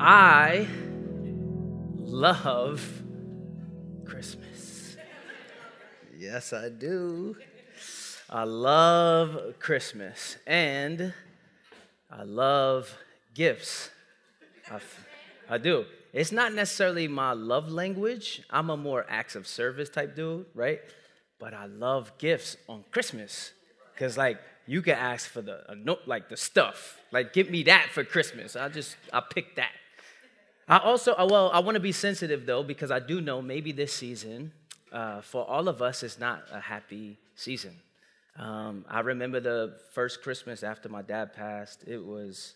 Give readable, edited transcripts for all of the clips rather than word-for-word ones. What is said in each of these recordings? I love Christmas. Yes, I do. I love Christmas, and I love gifts. I do. It's not necessarily my love language. I'm a more acts of service type dude, right? But I love gifts on Christmas because, like, you can ask for the stuff. Like, give me that for Christmas. I pick that. I want to be sensitive, though, because I do know maybe this season, for all of us, it's not a happy season. I remember the first Christmas after my dad passed. It was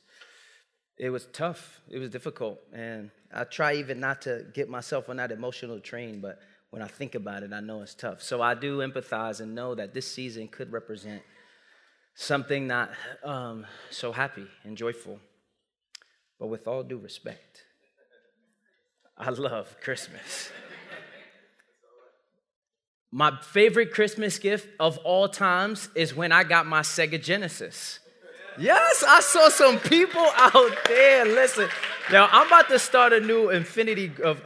tough. It was difficult. And I try even not to get myself on that emotional train, but when I think about it, I know it's tough. So I do empathize and know that this season could represent something not so happy and joyful. But with all due respect, I love Christmas. My favorite Christmas gift of all times is when I got my Sega Genesis. Yes, I saw some people out there. Listen, now I'm about to start a new affinity group,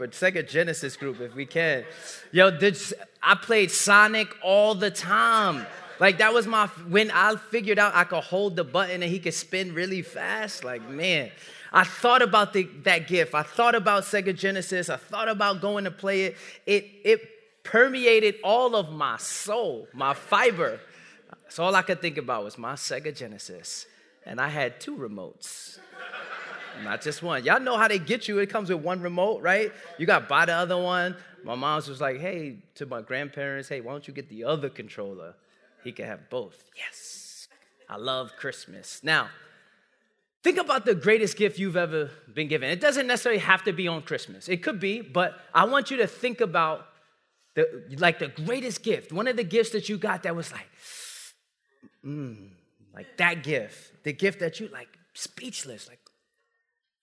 a Sega Genesis group, if we can. I played Sonic all the time. Like, that was when I figured out I could hold the button and he could spin really fast. Like, man, I thought about that gift. I thought about Sega Genesis. I thought about going to play it. It permeated all of my soul, my fiber. So all I could think about was my Sega Genesis, and I had two remotes, not just one. Y'all know how they get you. It comes with one remote, right? You got to buy the other one. My mom's was like, hey, to my grandparents, hey, why don't you get the other controller? He could have both. Yes, I love Christmas. Now, think about the greatest gift you've ever been given. It doesn't necessarily have to be on Christmas. It could be, but I want you to think about the greatest gift, one of the gifts that you got that was like, like that gift, the gift that you like speechless, like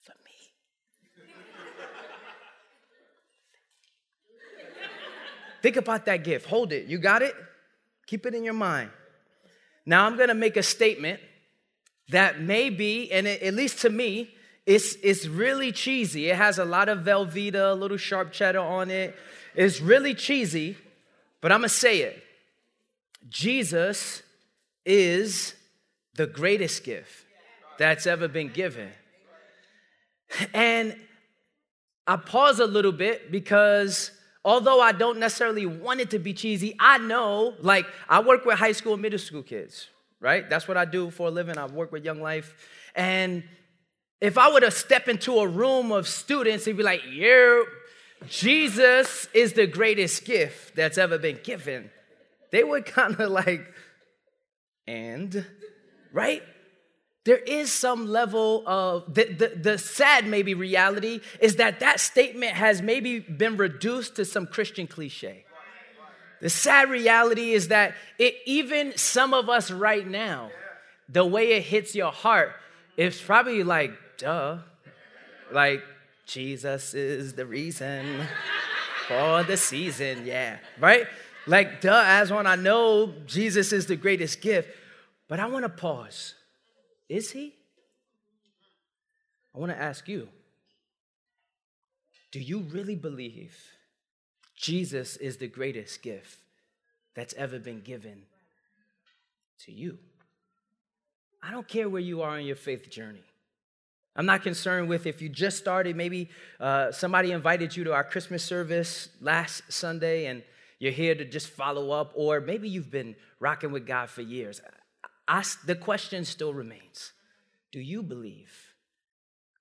for me. Think about that gift. Hold it. You got it? Keep it in your mind. Now I'm going to make a statement that maybe, and at least to me, it's really cheesy. It has a lot of Velveeta, a little sharp cheddar on it. It's really cheesy, but I'm going to say it. Jesus is the greatest gift that's ever been given. And I pause a little bit because although I don't necessarily want it to be cheesy, I know, like, I work with high school and middle school kids, right? That's what I do for a living. I work with Young Life. And if I were to step into a room of students, they'd be like, yeah, Jesus is the greatest gift that's ever been given. They would kind of like... And, right? There is some level of, the sad maybe reality is that statement has maybe been reduced to some Christian cliche. The sad reality is that even some of us right now, the way it hits your heart, it's probably like, duh. Like, Jesus is the reason for the season, yeah, right? Like, duh, as one, I know Jesus is the greatest gift, but I want to pause. Is he? I want to ask you, do you really believe Jesus is the greatest gift that's ever been given to you? I don't care where you are in your faith journey. I'm not concerned with if you just started, maybe somebody invited you to our Christmas service last Sunday and you're here to just follow up, or maybe you've been rocking with God for years. The question still remains, do you believe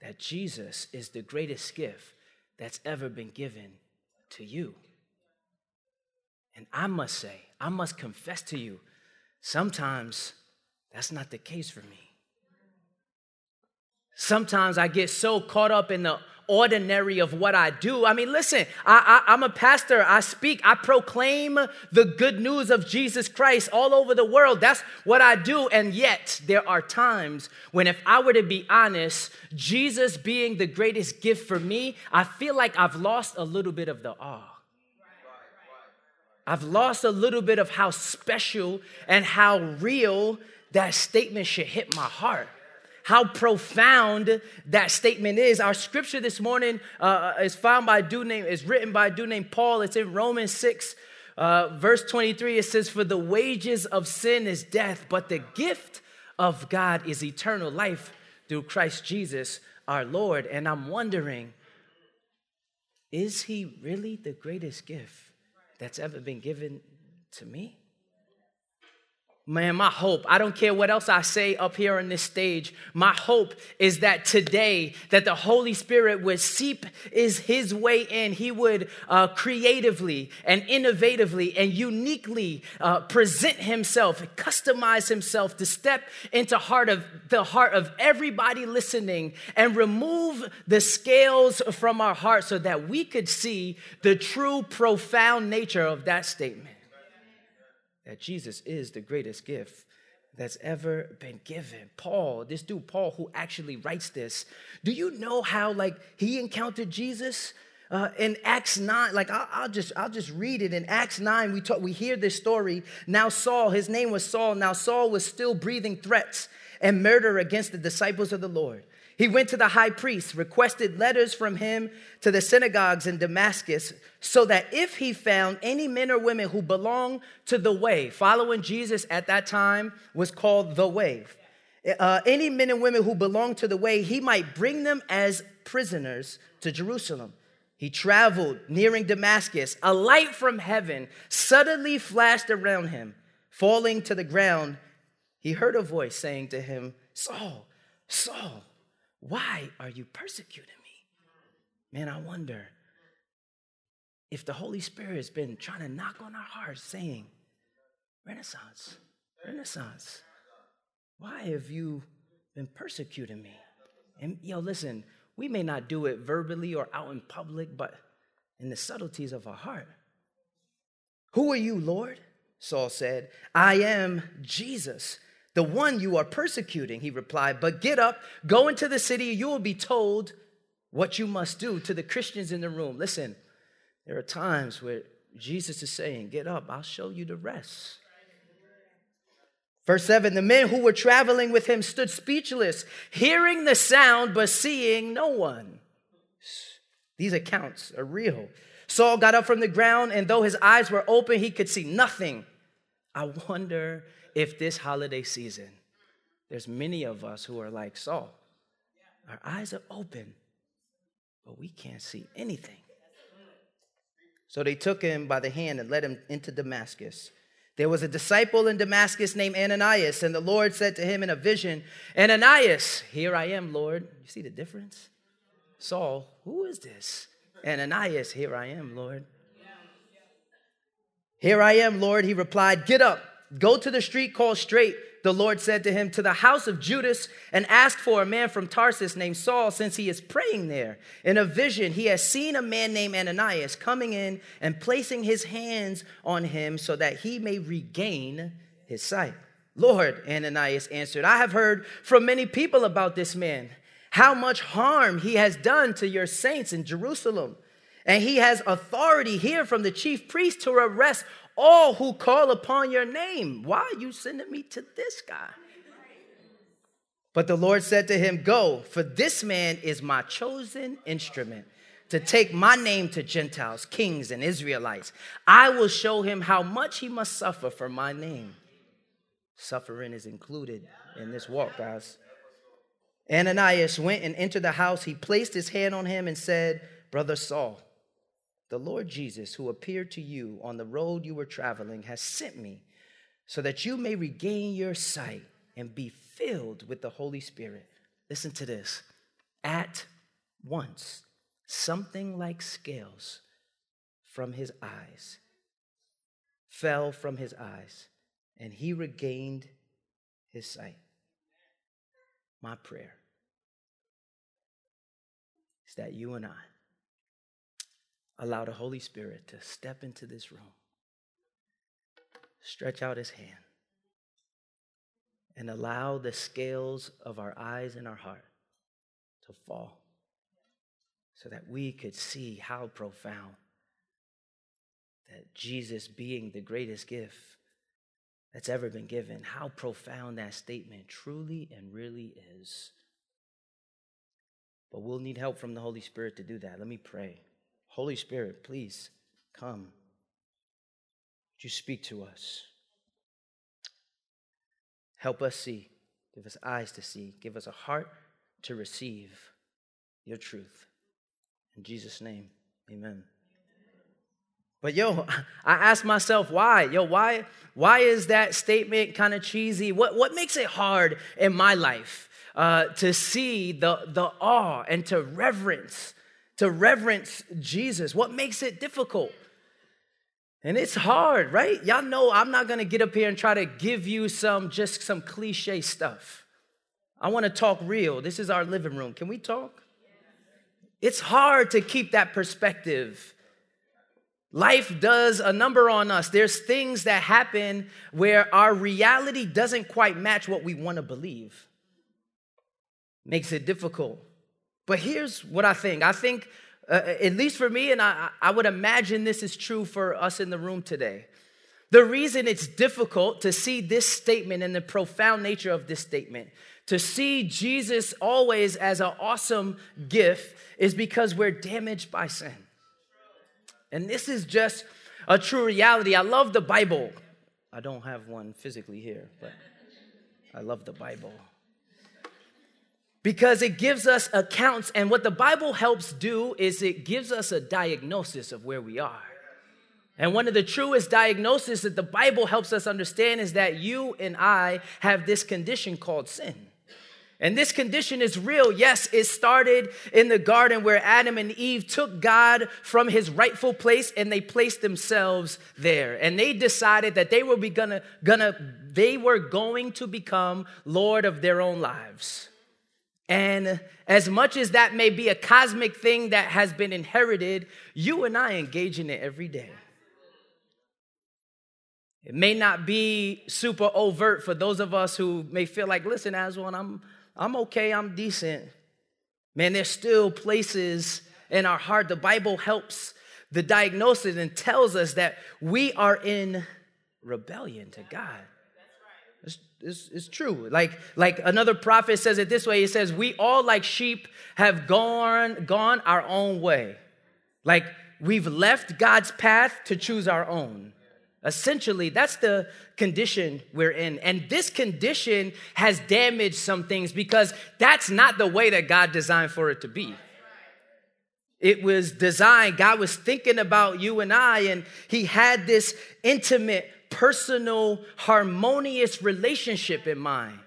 that Jesus is the greatest gift that's ever been given to you? And I must confess to you, sometimes that's not the case for me. Sometimes I get so caught up in the ordinary of what I do. I mean, listen, I'm a pastor. I speak. I proclaim the good news of Jesus Christ all over the world. That's what I do. And yet there are times when, if I were to be honest, Jesus being the greatest gift for me, I feel like I've lost a little bit of the awe. I've lost a little bit of how special and how real that statement should hit my heart. how profound that statement is. Our scripture this morning is written by a dude named Paul. It's in Romans 6, verse 23. It says, "For the wages of sin is death, but the gift of God is eternal life through Christ Jesus our Lord." And I'm wondering, is he really the greatest gift that's ever been given to me? Man, my hope, I don't care what else I say up here on this stage, my hope is that today, that the Holy Spirit would seep his way in. He would creatively and innovatively and uniquely present himself, customize himself to step into the heart of everybody listening and remove the scales from our heart so that we could see the true, profound nature of that statement. That Jesus is the greatest gift that's ever been given. Paul, this dude Paul who actually writes this, do you know how he encountered Jesus in Acts 9? I'll just read it. In Acts 9, we hear this story. Now Saul, his name was Saul. Now Saul was still breathing threats and murder against the disciples of the Lord. He went to the high priest, requested letters from him to the synagogues in Damascus, so that if he found any men or women who belonged to the way — following Jesus at that time was called the way — any men and women who belonged to the way, he might bring them as prisoners to Jerusalem. He traveled, nearing Damascus. A light from heaven suddenly flashed around him. Falling to the ground, he heard a voice saying to him, "Saul, Saul, why are you persecuting me?" Man, I wonder if the Holy Spirit has been trying to knock on our hearts saying, "Renaissance, Renaissance, why have you been persecuting me?" And listen, we may not do it verbally or out in public, but in the subtleties of our heart. "Who are you, Lord?" Saul said. "I am Jesus, the one you are persecuting," he replied. "But get up, go into the city, you will be told what you must do." To the Christians in the room, listen, there are times where Jesus is saying, "Get up, I'll show you the rest." Verse 7, the men who were traveling with him stood speechless, hearing the sound but seeing no one. These accounts are real. Saul got up from the ground, and though his eyes were open, he could see nothing. I wonder if this holiday season, there's many of us who are like Saul. Our eyes are open, but we can't see anything. So they took him by the hand and led him into Damascus. There was a disciple in Damascus named Ananias, and the Lord said to him in a vision, "Ananias." "Here I am, Lord." You see the difference? Saul, "Who is this?" Ananias, "Here I am, Lord." "Here I am, Lord," he replied. "Get up. Go to the street called Straight," the Lord said to him, "to the house of Judas, and ask for a man from Tarsus named Saul, since he is praying there. In a vision, he has seen a man named Ananias coming in and placing his hands on him so that he may regain his sight." "Lord," Ananias answered, "I have heard from many people about this man, how much harm he has done to your saints in Jerusalem. And he has authority here from the chief priest to arrest all who call upon your name. Why are you sending me to this guy?" But the Lord said to him, "Go, for this man is my chosen instrument to take my name to Gentiles, kings, and Israelites. I will show him how much he must suffer for my name." Suffering is included in this walk, guys. Ananias went and entered the house. He placed his hand on him and said, "Brother Saul, the Lord Jesus, who appeared to you on the road you were traveling, has sent me so that you may regain your sight and be filled with the Holy Spirit." Listen to this. At once, something like scales fell from his eyes, and he regained his sight. My prayer is that you and I allow the Holy Spirit to step into this room, stretch out his hand, and allow the scales of our eyes and our heart to fall so that we could see how profound that Jesus being the greatest gift that's ever been given, how profound that statement truly and really is. But we'll need help from the Holy Spirit to do that. Let me pray. Holy Spirit, please come. Would you speak to us? Help us see. Give us eyes to see. Give us a heart to receive your truth. In Jesus' name, amen. But I asked myself why. Why is that statement kind of cheesy? What makes it hard in my life to see the awe and to reverence Jesus? What makes it difficult? And it's hard, right? Y'all know I'm not going to get up here and try to give you some cliche stuff. I want to talk real. This is our living room. Can we talk? It's hard to keep that perspective. Life does a number on us. There's things that happen where our reality doesn't quite match what we want to believe. Makes it difficult. But here's what I think. I think, at least for me, and I would imagine this is true for us in the room today. The reason it's difficult to see this statement and the profound nature of this statement, to see Jesus always as an awesome gift, is because we're damaged by sin. And this is just a true reality. I love the Bible. I don't have one physically here, but I love the Bible. Because it gives us accounts, and what the Bible helps do is it gives us a diagnosis of where we are. And one of the truest diagnoses that the Bible helps us understand is that you and I have this condition called sin. And this condition is real. Yes, it started in the garden where Adam and Eve took God from his rightful place and they placed themselves there. And they decided that they were going to become Lord of their own lives. And as much as that may be a cosmic thing that has been inherited, you and I engage in it every day. It may not be super overt for those of us who may feel like, listen, Aswan, I'm okay, I'm decent. Man, there's still places in our heart. The Bible helps the diagnosis and tells us that we are in rebellion to God. It's true. Like another prophet says it this way. He says, we all like sheep have gone our own way. Like we've left God's path to choose our own. Essentially, that's the condition we're in. And this condition has damaged some things because that's not the way that God designed for it to be. It was designed, God was thinking about you and I, and he had this intimate, personal, harmonious relationship in mind.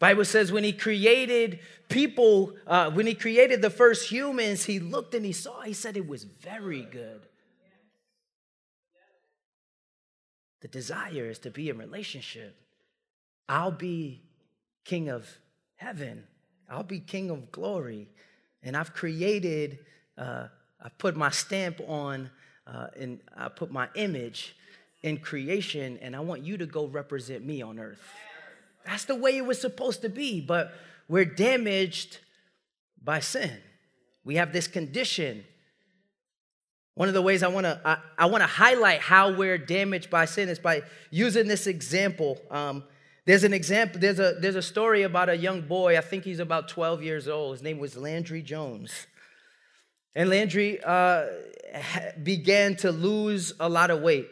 Bible says when he created people, when he created the first humans, he looked and he saw, he said it was very good. The desire is to be in relationship. I'll be king of heaven. I'll be king of glory. And I've created, I put my stamp on, and I put my image in creation, and I want you to go represent me on earth. That's the way it was supposed to be, but we're damaged by sin. We have this condition. One of the ways I want to highlight how we're damaged by sin is by using this example. There's a story about a young boy. I think he's about 12 years old. His name was Landry Jones. And Landry began to lose a lot of weight.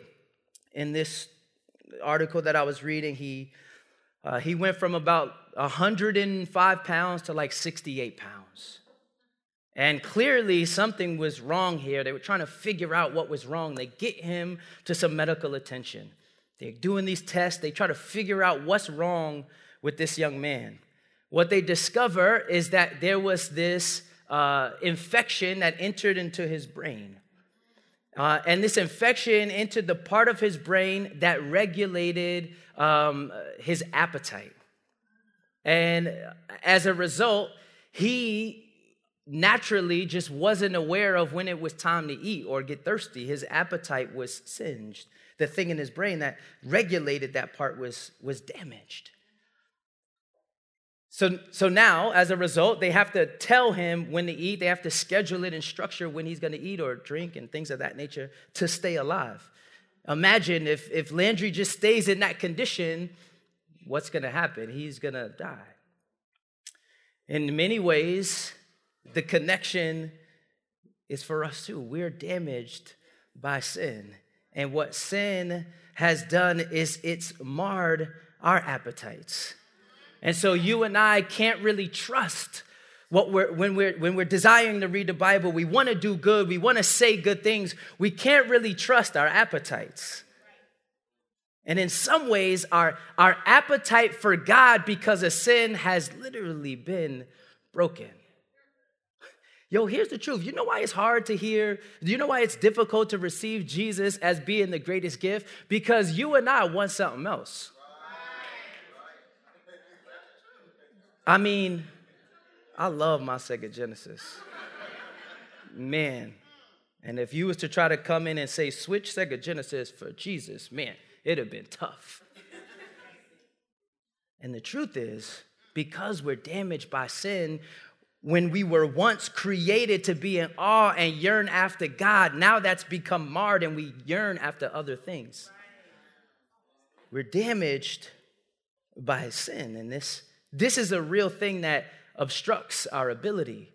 In this article that I was reading, he went from about 105 pounds to like 68 pounds. And clearly something was wrong here. They were trying to figure out what was wrong. They get him to some medical attention. They're doing these tests. They try to figure out what's wrong with this young man. What they discover is that there was this infection that entered into his brain. And this infection entered the part of his brain that regulated his appetite. And as a result, he naturally just wasn't aware of when it was time to eat or get thirsty. His appetite was singed. The thing in his brain that regulated that part was damaged. So now, as a result, they have to tell him when to eat. They have to schedule it and structure when he's going to eat or drink and things of that nature to stay alive. Imagine if Landry just stays in that condition, what's going to happen? He's going to die. In many ways, The connection is for us too. We're damaged by sin. And what sin has done is it's marred our appetites. And so you and I can't really trust what when we're desiring to read the Bible. We want to do good. We want to say good things. We can't really trust our appetites. And in some ways, our appetite for God because of sin has literally been broken. Yo, here's the truth. You know why it's hard to hear? Do you know why it's difficult to receive Jesus as being the greatest gift? Because you and I want something else. I mean, I love my Sega Genesis. Man. And if you was to try to come in and say, switch Sega Genesis for Jesus, man, it'd have been tough. And the truth is, because we're damaged by sin, when we were once created to be in awe and yearn after God, now that's become marred and we yearn after other things. We're damaged by sin. And this is a real thing that obstructs our ability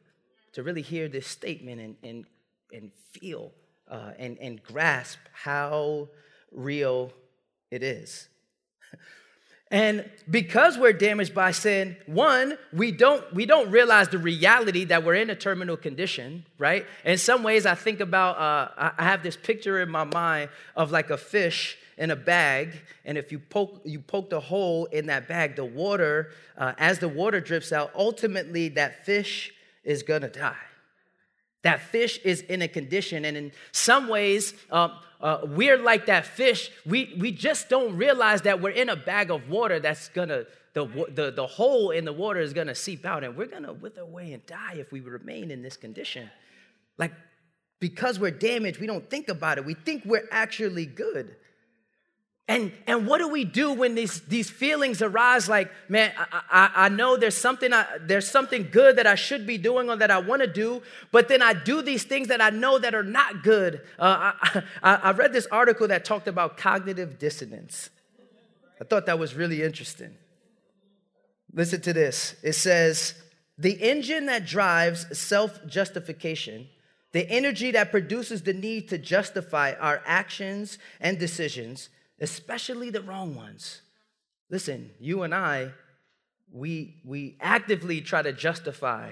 to really hear this statement and feel and grasp how real it is. And because we're damaged by sin, one, we don't realize the reality that we're in a terminal condition, right? In some ways, I think about, I have this picture in my mind of like a fish in a bag, and if you poke the hole in that bag, the water, as the water drips out, ultimately that fish is gonna die. That fish is in a condition, and in some ways, we're like that fish. We just don't realize that we're in a bag of water that's gonna, the hole in the water is gonna seep out, and we're gonna wither away and die if we remain in this condition. Like, because we're damaged, we don't think about it. We think we're actually good. And what do we do when these feelings arise? Like, man, I know there's something good that I should be doing or that I want to do, but then I do these things that I know that are not good. I read this article that talked about cognitive dissonance. I thought that was really interesting. Listen to this. It says, the engine that drives self-justification, the energy that produces the need to justify our actions and decisions, especially the wrong ones. Listen, you and I, we actively try to justify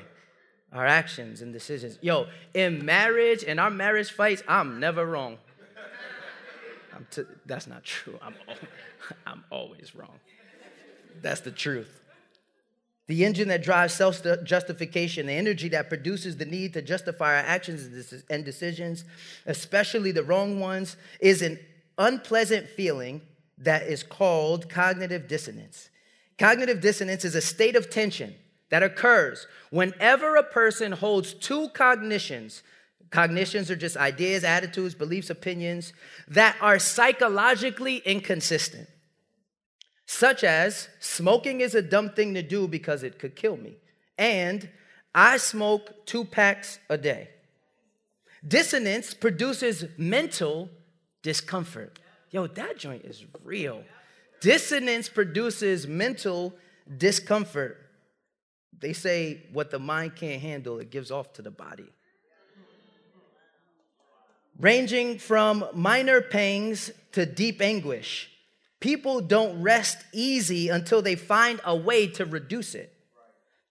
our actions and decisions. Yo, in marriage, in our marriage fights, I'm never wrong. That's not true. I'm always wrong. That's the truth. The engine that drives self-justification, the energy that produces the need to justify our actions and decisions, especially the wrong ones, is an unpleasant feeling that is called cognitive dissonance. Cognitive dissonance is a state of tension that occurs whenever a person holds two cognitions. Cognitions are just ideas, attitudes, beliefs, opinions that are psychologically inconsistent, such as smoking is a dumb thing to do because it could kill me, and I smoke 2 packs a day. Dissonance produces mental discomfort. Yo, that joint is real. Dissonance produces mental discomfort. They say what the mind can't handle, it gives off to the body. Ranging from minor pangs to deep anguish, people don't rest easy until they find a way to reduce it.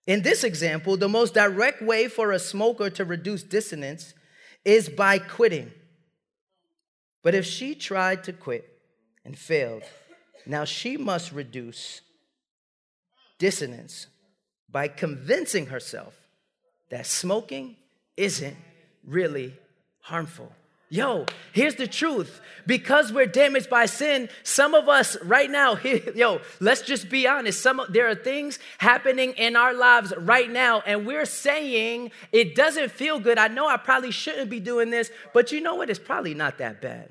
In this example, the most direct way for a smoker to reduce dissonance is by quitting. But if she tried to quit and failed, now she must reduce dissonance by convincing herself that smoking isn't really harmful. Yo, here's the truth. Because we're damaged by sin, some of us right now, yo, let's just be honest. There are things happening in our lives right now, and we're saying it doesn't feel good. I know I probably shouldn't be doing this, but you know what? It's probably not that bad.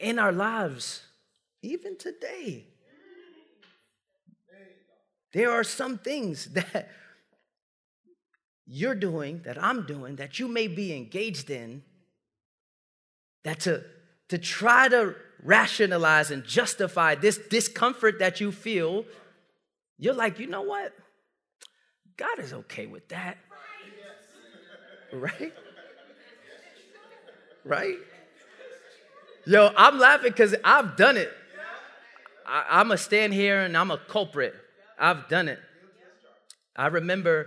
In our lives, even today, there are some things that you're doing, that I'm doing, that you may be engaged in, that to try to rationalize and justify this discomfort that you feel, you're like, you know what? God is okay with that. Right? Right? Yo, I'm laughing because I've done it. I'm going to stand here and I'm a culprit. I've done it. I remember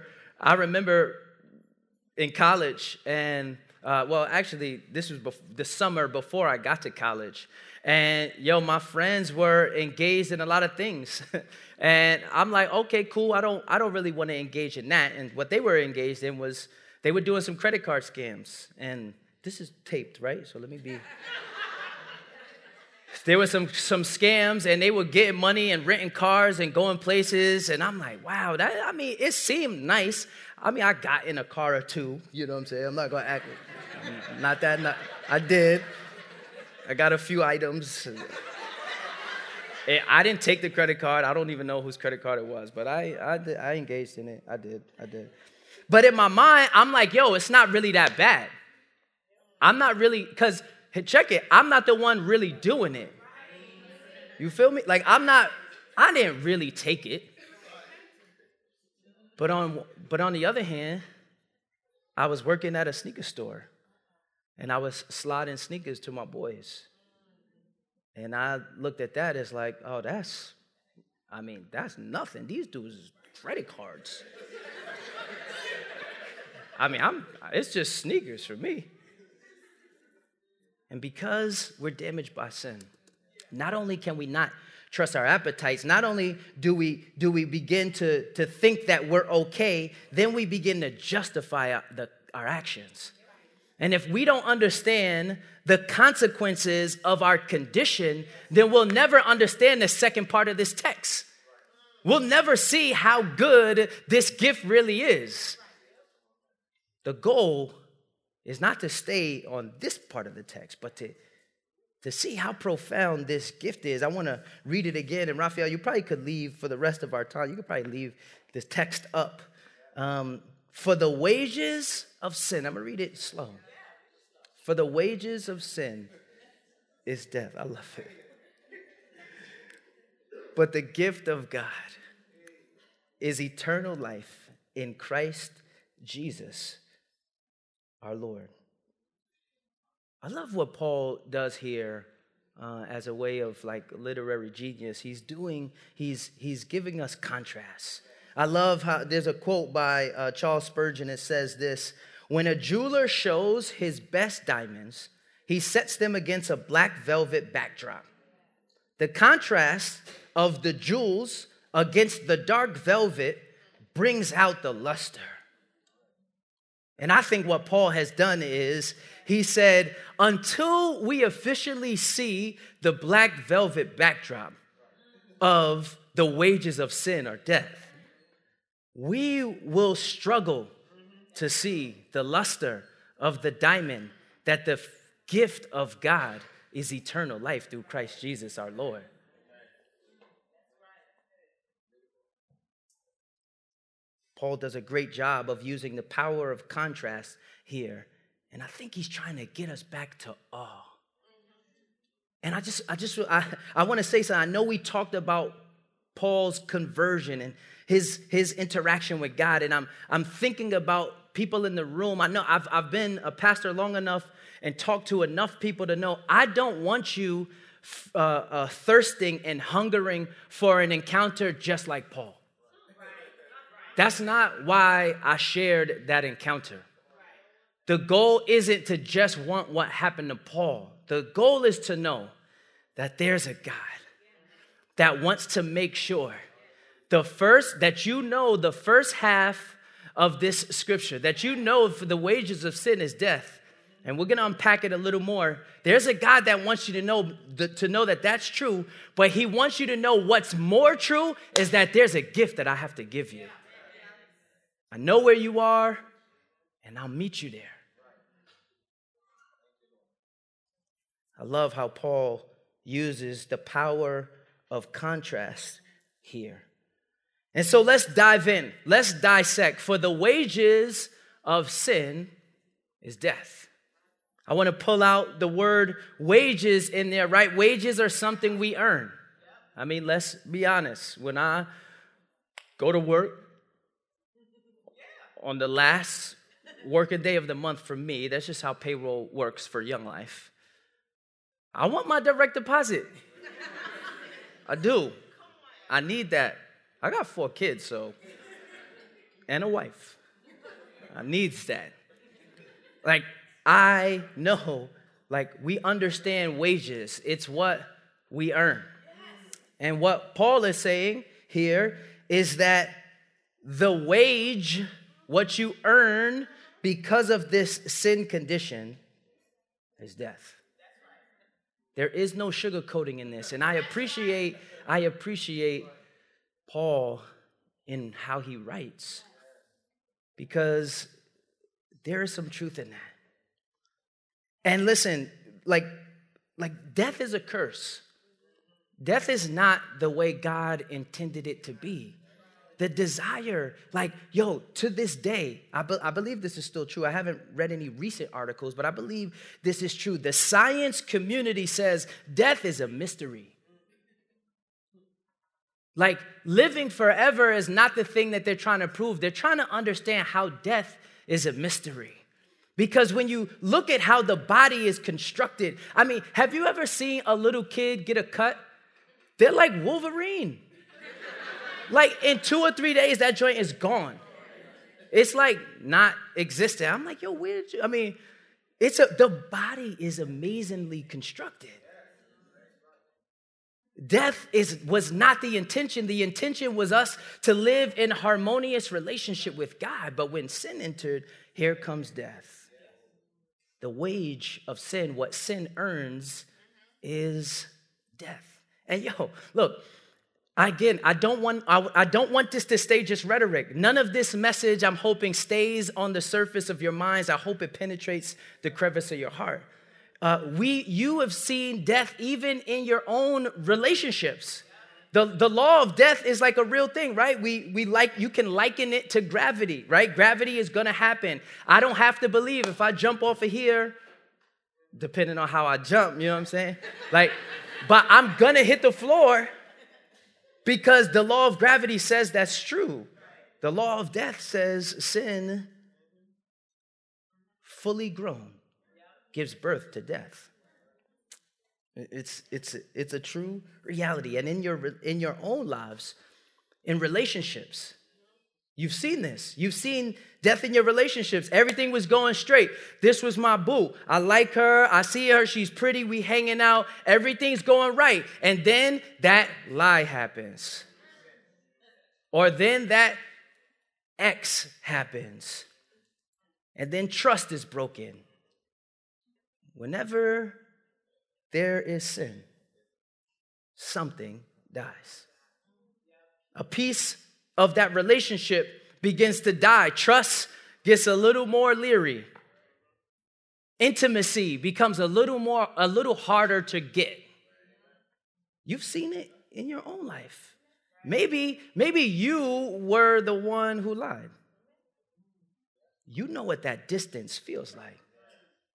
in college and, actually, this was the summer before I got to college. And, yo, my friends were engaged in a lot of things. And I'm like, okay, cool. I don't really want to engage in that. And what they were engaged in was they were doing some credit card scams. And this is taped, right? So let me be... There were some scams, and they were getting money and renting cars and going places. And I'm like, wow, it seemed nice. I mean, I got in a car or two. You know what I'm saying? I'm not going to act it. I did. I got a few items. And I didn't take the credit card. I don't even know whose credit card it was, but I engaged in it. I did. But in my mind, I'm like, yo, it's not really that bad. I'm not really, because... Hey, check it. I'm not the one really doing it. You feel me? Like, I didn't really take it. But on the other hand, I was working at a sneaker store, and I was sliding sneakers to my boys. And I looked at that as like, oh, that's nothing. These dudes is credit cards. I mean, it's just sneakers for me. And because we're damaged by sin, not only can we not trust our appetites, not only do we begin to think that we're okay, then we begin to justify our actions. And if we don't understand the consequences of our condition, then we'll never understand the second part of this text. We'll never see how good this gift really is. The goal is not to stay on this part of the text, but to see how profound this gift is. I want to read it again. And Raphael, you probably could leave for the rest of our time. You could probably leave this text up. For the wages of sin. I'm going to read it slow. For the wages of sin is death. I love it. But the gift of God is eternal life in Christ Jesus, our Lord. I love what Paul does here as a way of like literary genius. He's giving us contrasts. I love how there's a quote by Charles Spurgeon. It says this: when a jeweler shows his best diamonds, he sets them against a black velvet backdrop. The contrast of the jewels against the dark velvet brings out the luster. And I think what Paul has done is he said, until we officially see the black velvet backdrop of the wages of sin or death, we will struggle to see the luster of the diamond that the gift of God is eternal life through Christ Jesus our Lord. Paul does a great job of using the power of contrast here. And I think he's trying to get us back to awe. And I want to say something. I know we talked about Paul's conversion and his interaction with God. And I'm thinking about people in the room. I know I've been a pastor long enough and talked to enough people to know I don't want you thirsting and hungering for an encounter just like Paul. That's not why I shared that encounter. The goal isn't to just want what happened to Paul. The goal is to know that there's a God that wants to make sure the first half of this scripture, that you know for the wages of sin is death. And we're going to unpack it a little more. There's a God that wants you to know that that's true, but he wants you to know what's more true is that there's a gift that I have to give you. I know where you are, and I'll meet you there. I love how Paul uses the power of contrast here. And so let's dive in. Let's dissect. For the wages of sin is death. I want to pull out the word wages in there, right? Wages are something we earn. I mean, let's be honest. When I go to work, on the last working day of the month for me. That's just how payroll works for Young Life. I want my direct deposit. I do. I need that. I got 4 kids, so, and a wife. I needs that. Like, I know, like, we understand wages. It's what we earn. And what Paul is saying here is that the wage, what you earn because of this sin condition, is death. There is no sugarcoating in this. And I appreciate Paul in how he writes, because there is some truth in that. And listen, like death is a curse. Death is not the way God intended it to be. The desire, like, yo, to this day, I believe this is still true. I haven't read any recent articles, but I believe this is true. The science community says death is a mystery. Like, living forever is not the thing that they're trying to prove. They're trying to understand how death is a mystery. Because when you look at how the body is constructed, I mean, have you ever seen a little kid get a cut? They're like Wolverine. Like, in 2 or 3 days, that joint is gone. It's like not existent. I'm like, yo, where did you? I mean, the body is amazingly constructed. Death was not the intention. The intention was us to live in harmonious relationship with God. But when sin entered, here comes death. The wage of sin, what sin earns, is death. And yo, look. Again, I don't want this to stay just rhetoric. None of this message, I'm hoping, stays on the surface of your minds. I hope it penetrates the crevice of your heart. You have seen death even in your own relationships. The law of death is like a real thing, right? You can liken it to gravity, right? Gravity is gonna happen. I don't have to believe if I jump off of here, depending on how I jump, you know what I'm saying? Like, but I'm gonna hit the floor. Because the law of gravity says that's true. The law of death says sin, fully grown, gives birth to death. It's a true reality. And in your own lives, in relationships, you've seen this. You've seen death in your relationships. Everything was going straight. This was my boo. I like her. I see her. She's pretty. We hanging out. Everything's going right. And then that lie happens. Or then that ex happens. And then trust is broken. Whenever there is sin, something dies. A piece of that relationship begins to die. Trust gets a little more leery. Intimacy becomes a little harder to get. You've seen it in your own life. Maybe you were the one who lied. You know what that distance feels like.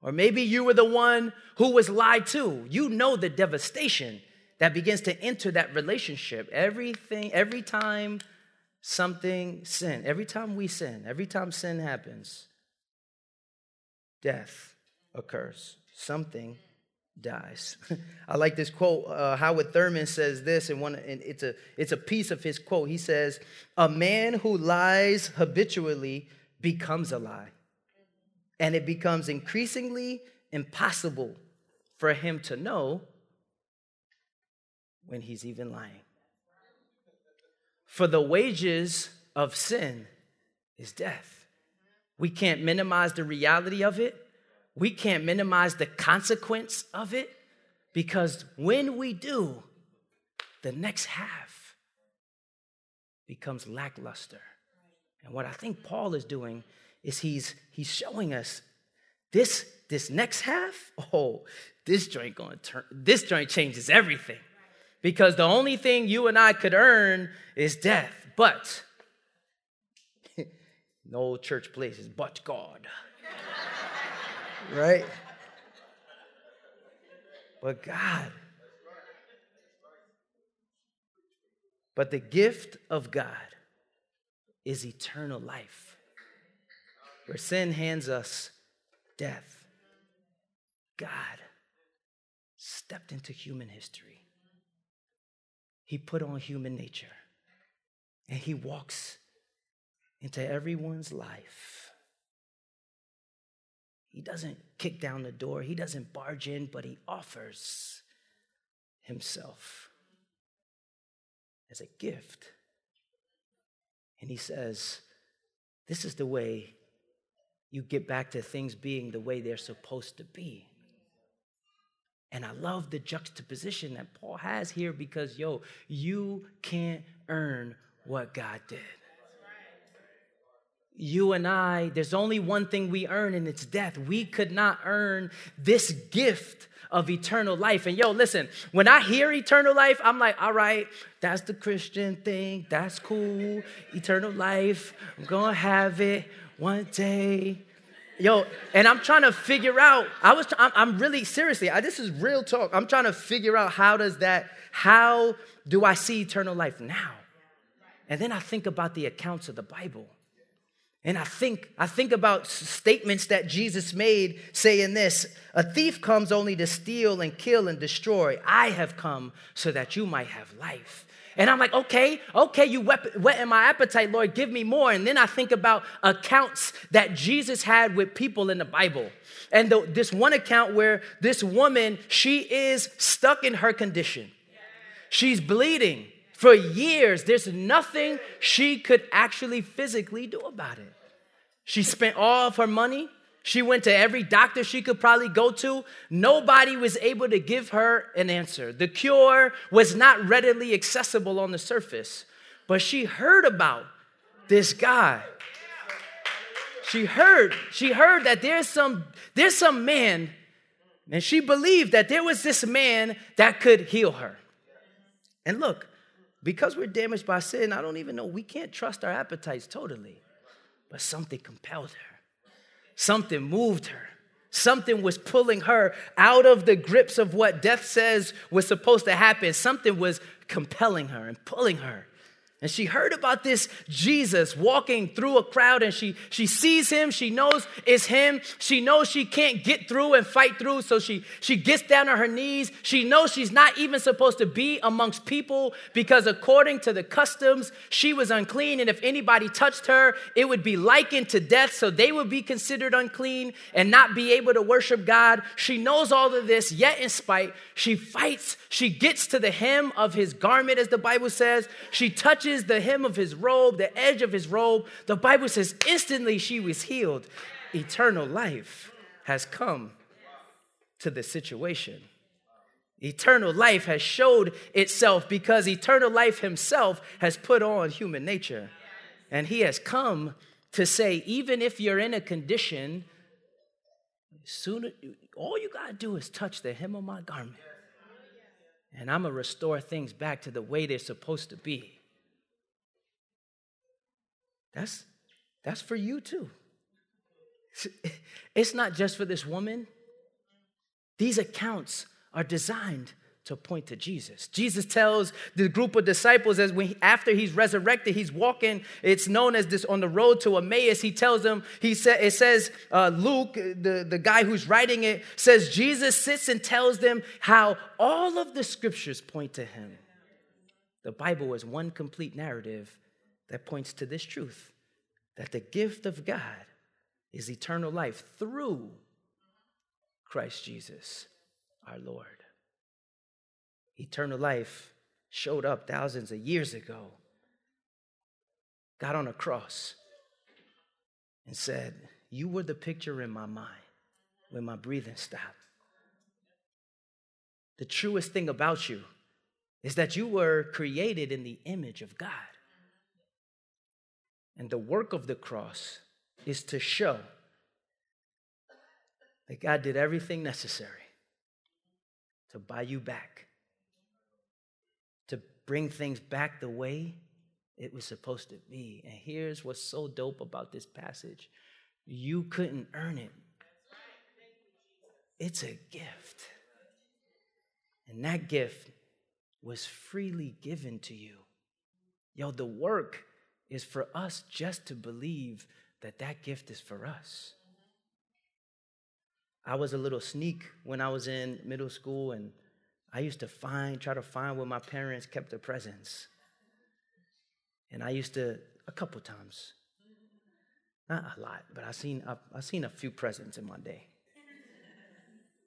Or maybe you were the one who was lied to. You know the devastation that begins to enter that relationship. Every time sin happens, death occurs. Something dies. I like this quote. Howard Thurman says this, and it's a piece of his quote. He says, "A man who lies habitually becomes a lie, and it becomes increasingly impossible for him to know when he's even lying." For the wages of sin is death. We can't minimize the reality of it. We can't minimize the consequence of it, because when we do, the next half becomes lackluster. And what I think Paul is doing is he's showing us this next half. Oh, this joint changes everything. Because the only thing you and I could earn is death. But, no church places, but God. Right? But God. But the gift of God is eternal life where sin hands us death, God stepped into human history. He put on human nature. And he walks into everyone's life. He doesn't kick down the door. He doesn't barge in, but he offers himself as a gift. And he says, this is the way you get back to things being the way they're supposed to be. And I love the juxtaposition that Paul has here because, you can't earn what God did. You and I, there's only one thing we earn, and it's death. We could not earn this gift of eternal life. And listen, when I hear eternal life, I'm like, all right, that's the Christian thing. That's cool. Eternal life. I'm going to have it one day. And I'm trying to figure out, I'm really, seriously, this is real talk. I'm trying to figure out how do I see eternal life now? And then I think about the accounts of the Bible. And I think about statements that Jesus made saying this, a thief comes only to steal and kill and destroy. I have come so that you might have life. And I'm like, okay, you whet my appetite, Lord, give me more. And then I think about accounts that Jesus had with people in the Bible. And this one account where this woman, she is stuck in her condition. She's bleeding. For years, there's nothing she could actually physically do about it. She spent all of her money. She went to every doctor she could probably go to. Nobody was able to give her an answer. The cure was not readily accessible on the surface. But she heard about this guy. She heard that there's some man, and she believed that there was this man that could heal her. And look, because we're damaged by sin, I don't even know. We can't trust our appetites totally. But something compelled her. Something moved her. Something was pulling her out of the grips of what death says was supposed to happen. Something was compelling her and pulling her. And she heard about this Jesus walking through a crowd, and she sees him. She knows it's him. She knows she can't get through and fight through, so she gets down on her knees. She knows she's not even supposed to be amongst people because according to the customs, she was unclean, and if anybody touched her, it would be likened to death, so they would be considered unclean and not be able to worship God. She knows all of this, yet in spite, she fights. She gets to the hem of his garment, as the Bible says. She touches the hem of his robe, the edge of his robe. The Bible says instantly she was healed. Eternal life has come to the situation. Eternal life has showed itself because eternal life himself has put on human nature. And he has come to say, even if you're in a condition, all you got to do is touch the hem of my garment. And I'm going to restore things back to the way they're supposed to be. That's for you too. It's not just for this woman. These accounts are designed to point to Jesus. Jesus tells the group of disciples as after he's resurrected, he's walking. It's known as this on the road to Emmaus. He tells them. It says Luke, the guy who's writing it, says Jesus sits and tells them how all of the scriptures point to him. The Bible is one complete narrative that points to this truth, that the gift of God is eternal life through Christ Jesus, our Lord. Eternal life showed up thousands of years ago, got on a cross and said, you were the picture in my mind when my breathing stopped. The truest thing about you is that you were created in the image of God. And the work of the cross is to show that God did everything necessary to buy you back, to bring things back the way it was supposed to be. And here's what's so dope about this passage. You couldn't earn it. It's a gift. And that gift was freely given to you. The work is for us just to believe that that gift is for us. I was a little sneak when I was in middle school, and I used to try to find where my parents kept their presents. And I used to, a couple times, not a lot, but I seen a few presents in my day.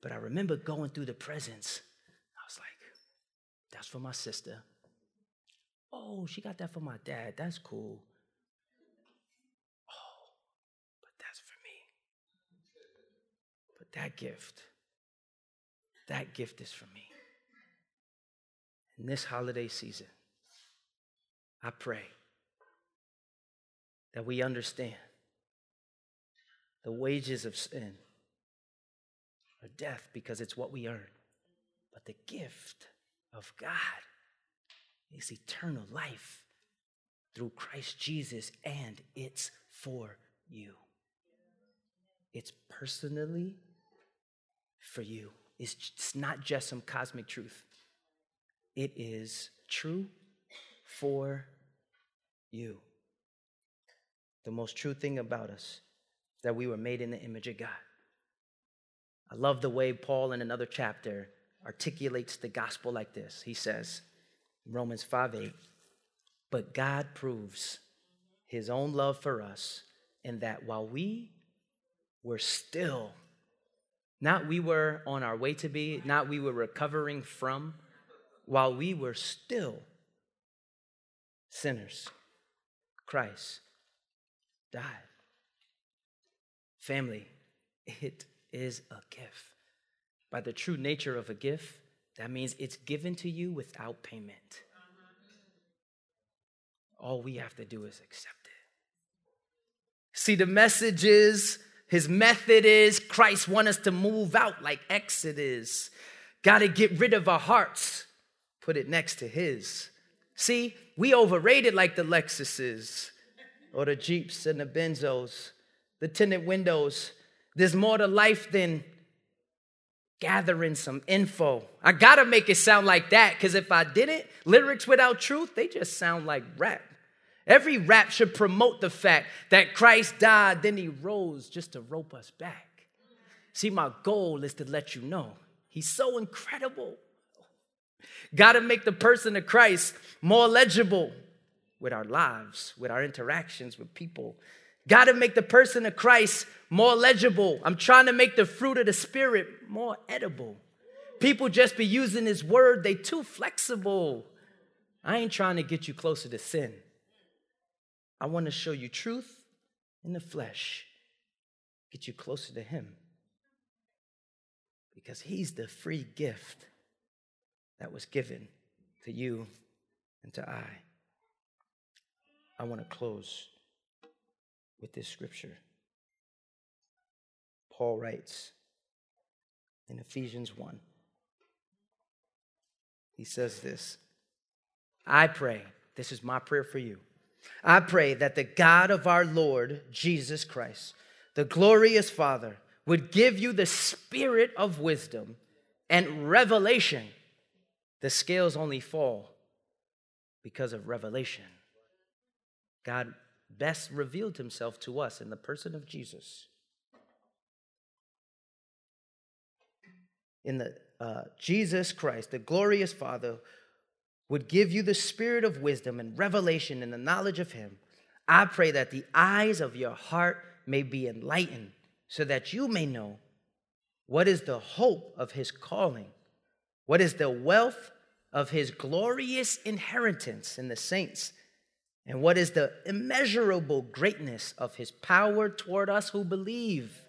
But I remember going through the presents. I was like, that's for my sister. Oh, she got that for my dad. That's cool. Oh, but that's for me. But that gift is for me. In this holiday season, I pray that we understand the wages of sin are death because it's what we earn. But the gift of God is eternal life through Christ Jesus, and it's for you. It's personally for you. It's not just some cosmic truth. It is true for you. The most true thing about us, that we were made in the image of God. I love the way Paul in another chapter articulates the gospel like this. He says, Romans 5:8, but God proves his own love for us in that while we were still, not we were on our way to be, not we were recovering from, while we were still sinners, Christ died. Family, it is a gift. By the true nature of a gift, that means it's given to you without payment. All we have to do is accept it. See, the message is, his method is, Christ wants us to move out like Exodus. Got to get rid of our hearts. Put it next to his. See, we overrated like the Lexuses or the Jeeps and the Benzos, the tinted windows. There's more to life than gathering some info. I got to make it sound like that, because if I didn't, lyrics without truth, they just sound like rap. Every rap should promote the fact that Christ died, then he rose just to rope us back. See, my goal is to let you know he's so incredible. Got to make the person of Christ more legible with our lives, with our interactions with people. Got to make the person of Christ more legible. I'm trying to make the fruit of the Spirit more edible. People just be using his word. They too flexible. I ain't trying to get you closer to sin. I want to show you truth in the flesh. Get you closer to him. Because he's the free gift that was given to you and to I. I want to close with this scripture. Paul writes in Ephesians 1. He says this, I pray, this is my prayer for you. I pray that the God of our Lord Jesus Christ, the glorious Father, would give you the spirit of wisdom and revelation. The scales only fall because of revelation. God best revealed himself to us in the person of Jesus. In the Jesus Christ, the glorious Father, would give you the spirit of wisdom and revelation and the knowledge of him. I pray that the eyes of your heart may be enlightened so that you may know what is the hope of his calling, what is the wealth of his glorious inheritance in the saints, and what is the immeasurable greatness of his power toward us who believe,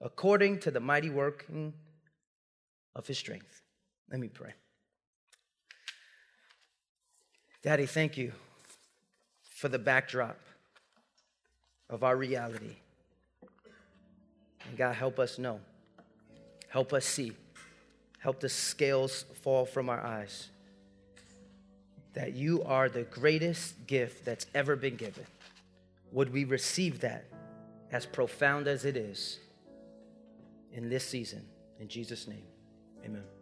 according to the mighty working of his strength. Let me pray. Daddy, thank you for the backdrop of our reality. And God, help us know. Help us see. Help the scales fall from our eyes. That you are the greatest gift that's ever been given. Would we receive that, as profound as it is, in this season? In Jesus' name, amen.